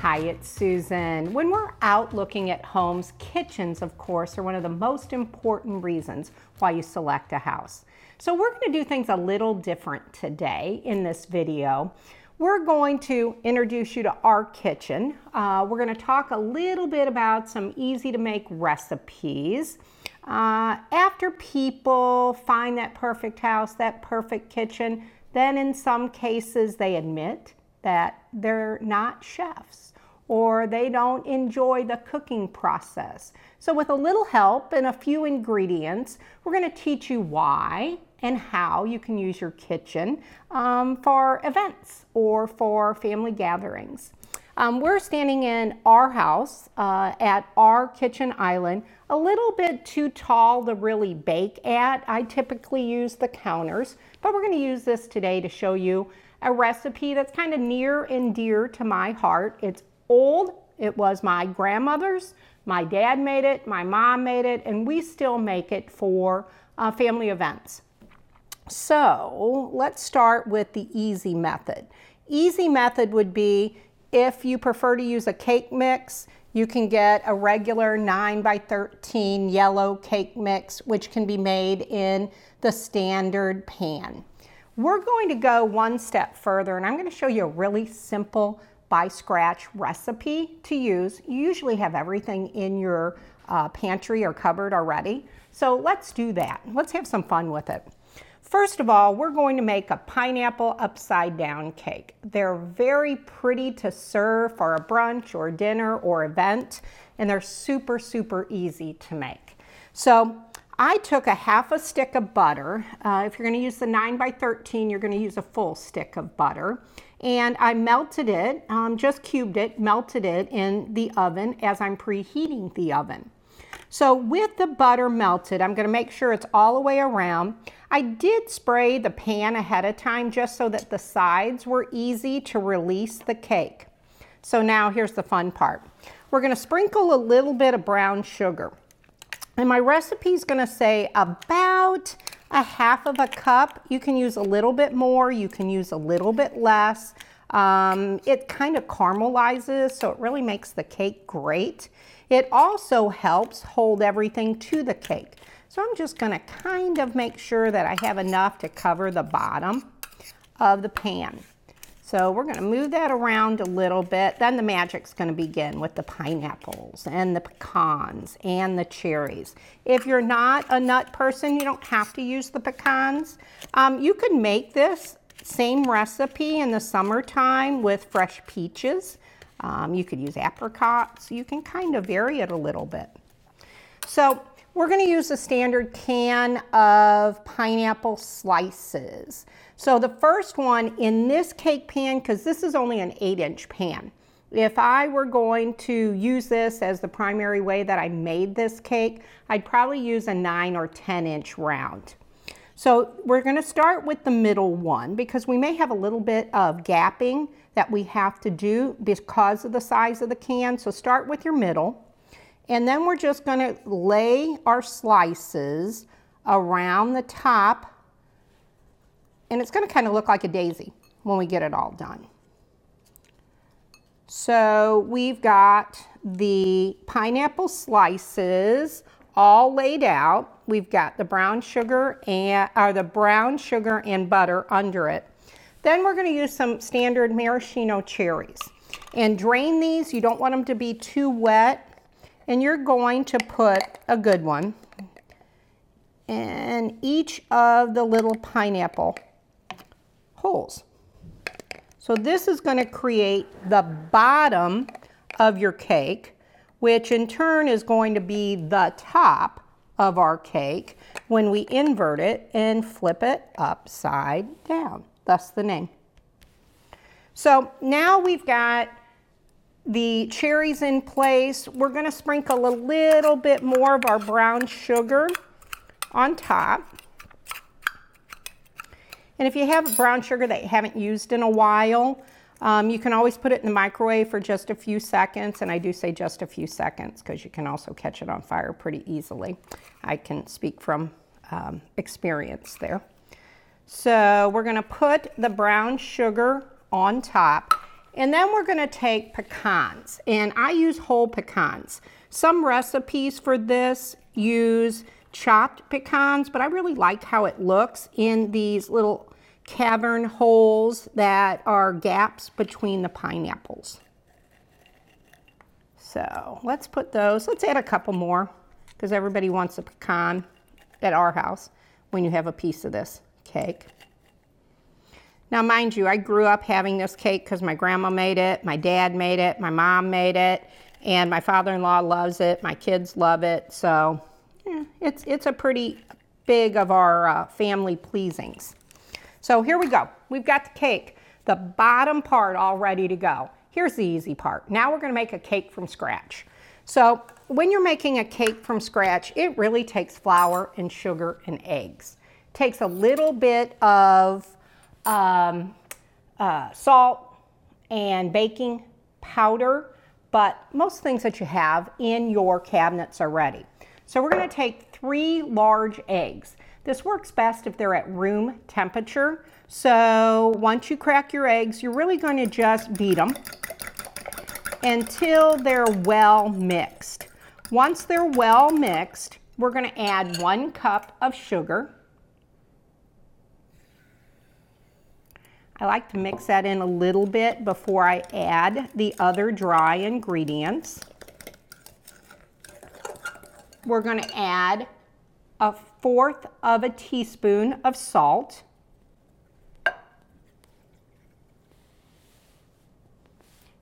Hi, it's Susan. When we're out looking at homes, kitchens, of course, are one of the most important reasons why you select a house. So we're going to do things a little different today in this video. We're going to introduce you to our kitchen. We're going to talk a little bit about some easy-to-make recipes. After people find that perfect house, that perfect kitchen, then in some cases they admit that they're not chefs, or they don't enjoy the cooking process. So with a little help and a few ingredients, we're going to teach you why and how you can use your kitchen for events or for family gatherings. We're standing in our house at our kitchen island, a little bit too tall to really bake at. I typically use the counters, but we're going to use this today to show you a recipe that's kind of near and dear to my heart. It's old. It was my grandmother's. My dad made it, my mom made it, and we still make it for family events. So let's start with the easy method. Easy method would be, if you prefer to use a cake mix, you can get a regular 9x13 yellow cake mix, which can be made in the standard pan. We're going to go one step further, and I'm going to show you a really simple by scratch recipe to use. You usually have everything in your pantry or cupboard already. So let's do that. Let's have some fun with it. First of all, we're going to make a pineapple upside down cake. They're very pretty to serve for a brunch or dinner or event, and they're super, super easy to make. So I took a half a stick of butter. If you're going to use the 9x13, you're going to use a full stick of butter. And I melted it, just cubed it, melted it in the oven as I'm preheating the oven. So with the butter melted, I'm going to make sure it's all the way around. I did spray the pan ahead of time just so that the sides were easy to release the cake. So now here's the fun part. We're going to sprinkle a little bit of brown sugar. And my recipe is going to say about a half of a cup. You can use a little bit more, you can use a little bit less. It kind of caramelizes, so it really makes the cake great. It also helps hold everything to the cake. So I'm just going to kind of make sure that I have enough to cover the bottom of the pan. So we're going to move that around a little bit. Then the magic's going to begin with the pineapples and the pecans and the cherries. If you're not a nut person, you don't have to use the pecans. You could make this same recipe in the summertime with fresh peaches. You could use apricots. You can kind of vary it a little bit. So we're going to use a standard can of pineapple slices. So the first one in this cake pan, because this is only an 8-inch pan. If I were going to use this as the primary way that I made this cake, I'd probably use a 9 or 10-inch round. So we're going to start with the middle one because we may have a little bit of gapping that we have to do because of the size of the can. So start with your middle. And then we're just going to lay our slices around the top, and it's going to kind of look like a daisy when we get it all done. So we've got the pineapple slices all laid out. We've got the brown sugar and butter under it. Then we're going to use some standard maraschino cherries and drain these. You don't want them to be too wet. And you're going to put a good one in each of the little pineapple holes. So this is going to create the bottom of your cake, which in turn is going to be the top of our cake when we invert it and flip it upside down. Thus the name. So now we've got the cherries in place. We're going to sprinkle a little bit more of our brown sugar on top. And if you have brown sugar that you haven't used in a while, you can always put it in the microwave for just a few seconds. And I do say just a few seconds because you can also catch it on fire pretty easily. I can speak from experience there. So we're going to put the brown sugar on top, and then we're going to take pecans, and I use whole pecans. Some recipes for this use chopped pecans, but I really like how it looks in these little cavern holes that are gaps between the pineapples. So let's put those, let's add a couple more because everybody wants a pecan at our house when you have a piece of this cake. Now, mind you, I grew up having this cake because my grandma made it, my dad made it, my mom made it, and my father-in-law loves it, my kids love it. So yeah, it's a pretty big of our family pleasings. So here we go. We've got the cake, the bottom part all ready to go. Here's the easy part. Now we're going to make a cake from scratch. So when you're making a cake from scratch, it really takes flour and sugar and eggs. It takes a little bit of salt and baking powder, but most things that you have in your cabinets are ready. So we're going to take 3 large eggs. This works best if they're at room temperature. So once you crack your eggs, you're really going to just beat them until they're well mixed. Once they're well mixed, we're going to add 1 cup of sugar. I like to mix that in a little bit before I add the other dry ingredients. We're going to add a 1/4 of a teaspoon of salt.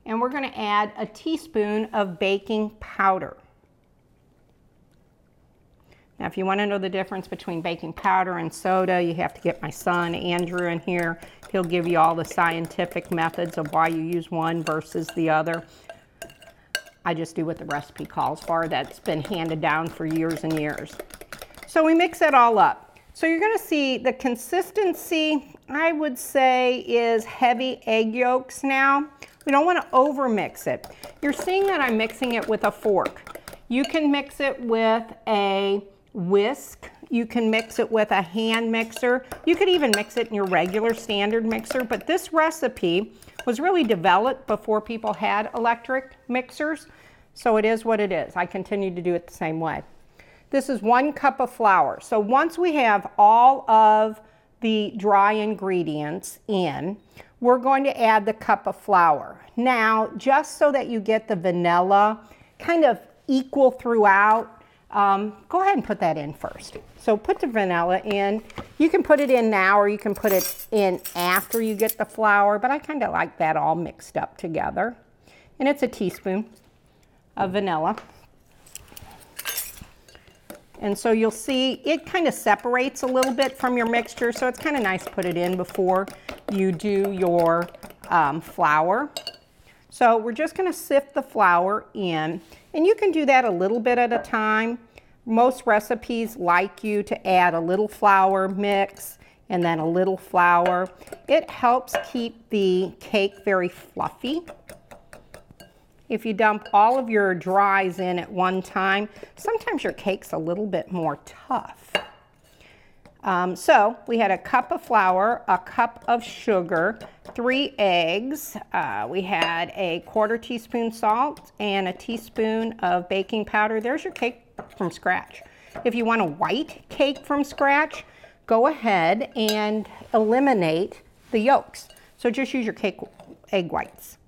And we're going to add a teaspoon of baking powder. Now, if you want to know the difference between baking powder and soda, you have to get my son, Andrew, in here. He'll give you all the scientific methods of why you use one versus the other. I just do what the recipe calls for. That's been handed down for years and years. So we mix it all up. So you're going to see the consistency, I would say, is heavy egg yolks now. We don't want to over mix it. You're seeing that I'm mixing it with a fork. You can mix it with a whisk. You can mix it with a hand mixer. You could even mix it in your regular standard mixer, but this recipe was really developed before people had electric mixers. So it is what it is. I continue to do it the same way. This is 1 cup of flour. So once we have all of the dry ingredients in, we're going to add the cup of flour. Now, just so that you get the vanilla kind of equal throughout, go ahead and put that in first. So put the vanilla in. You can put it in now or you can put it in after you get the flour, but I kind of like that all mixed up together. And it's a teaspoon of vanilla. And so you'll see it kind of separates a little bit from your mixture, so it's kind of nice to put it in before you do your flour. So we're just going to sift the flour in, and you can do that a little bit at a time. Most recipes like you to add a little flour mix and then a little flour. It helps keep the cake very fluffy. If you dump all of your dries in at one time, sometimes your cake's a little bit more tough. So we had a cup of flour, a cup of sugar, 3 eggs. We had a 1/4 teaspoon salt and a teaspoon of baking powder. There's your cake from scratch. If you want a white cake from scratch, go ahead and eliminate the yolks. So just use your egg whites.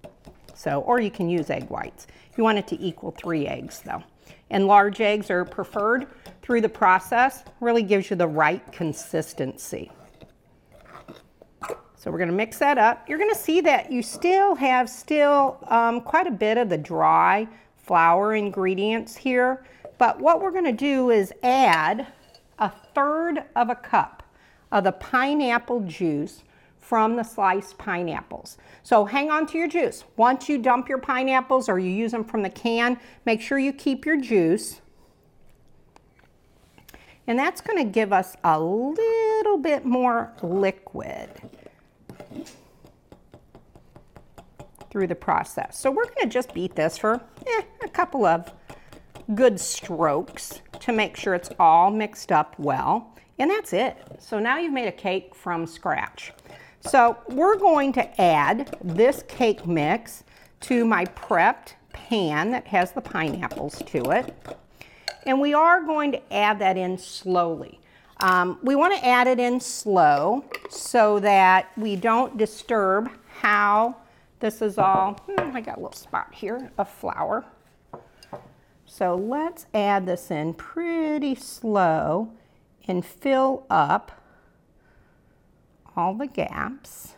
So, or you can use egg whites. You want it to equal 3 eggs though. And large eggs are preferred through the process. Really gives you the right consistency. So we're going to mix that up. You're going to see that you still have quite a bit of the dry flour ingredients here. But what we're going to do is add 1/3 of a cup of the pineapple juice from the sliced pineapples. So hang on to your juice. Once you dump your pineapples or you use them from the can, make sure you keep your juice. And that's going to give us a little bit more liquid through the process. So we're going to just beat this for a couple of good strokes to make sure it's all mixed up well. And that's it. So now you've made a cake from scratch. So we're going to add this cake mix to my prepped pan that has the pineapples to it. And we are going to add that in slowly. We want to add it in slow so that we don't disturb how this is all, I got a little spot here of flour. So let's add this in pretty slow and fill up all the gaps.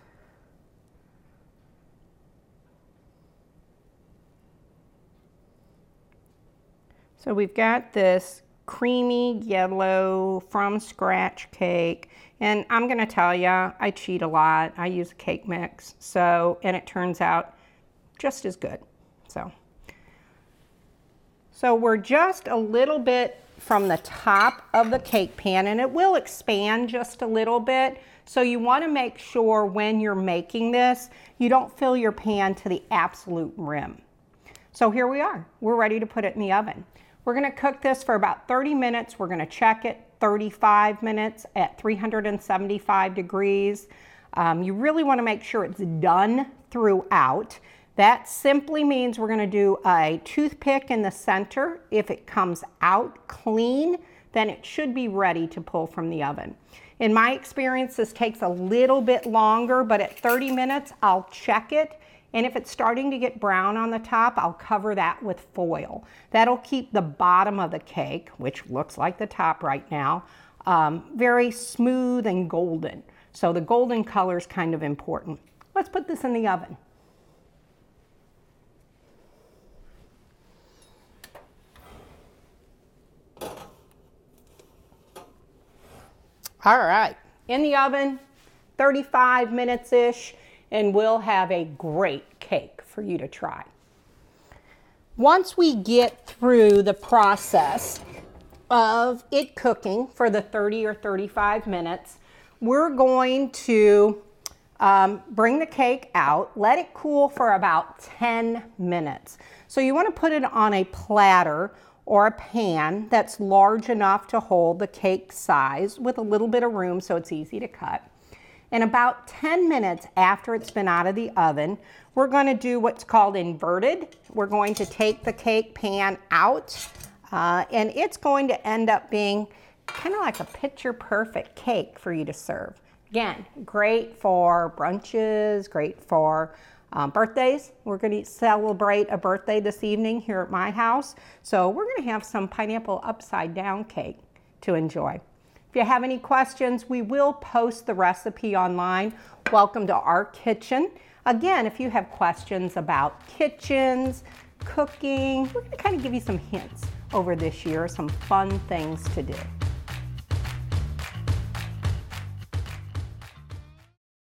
So we've got this creamy yellow from scratch cake, and I'm gonna tell you, I cheat a lot. I use a cake mix, and it turns out just as good. So we're just a little bit from the top of the cake pan, and it will expand just a little bit. So you want to make sure when you're making this, you don't fill your pan to the absolute rim. So here we are. We're ready to put it in the oven. We're going to cook this for about 30 minutes. We're going to check it 35 minutes at 375 degrees. You really want to make sure it's done throughout. That simply means we're going to do a toothpick in the center. If it comes out clean, then it should be ready to pull from the oven. In my experience, this takes a little bit longer, but at 30 minutes, I'll check it. And if it's starting to get brown on the top, I'll cover that with foil. That'll keep the bottom of the cake, which looks like the top right now, very smooth and golden. So the golden color is kind of important. Let's put this in the oven. All right, in the oven, 35 minutes-ish, and we'll have a great cake for you to try. Once we get through the process of it cooking for the 30 or 35 minutes, we're going to bring the cake out, let it cool for about 10 minutes. So you want to put it on a platter or a pan that's large enough to hold the cake size with a little bit of room so it's easy to cut. And about 10 minutes after it's been out of the oven, we're going to do what's called inverted. We're going to take the cake pan out, and it's going to end up being kind of like a picture perfect cake for you to serve. Again, great for brunches, great for birthdays. We're going to celebrate a birthday this evening here at my house. So we're going to have some pineapple upside down cake to enjoy. If you have any questions, we will post the recipe online. Welcome to Our Kitchen. Again, if you have questions about kitchens, cooking, we're going to kind of give you some hints over this year, some fun things to do.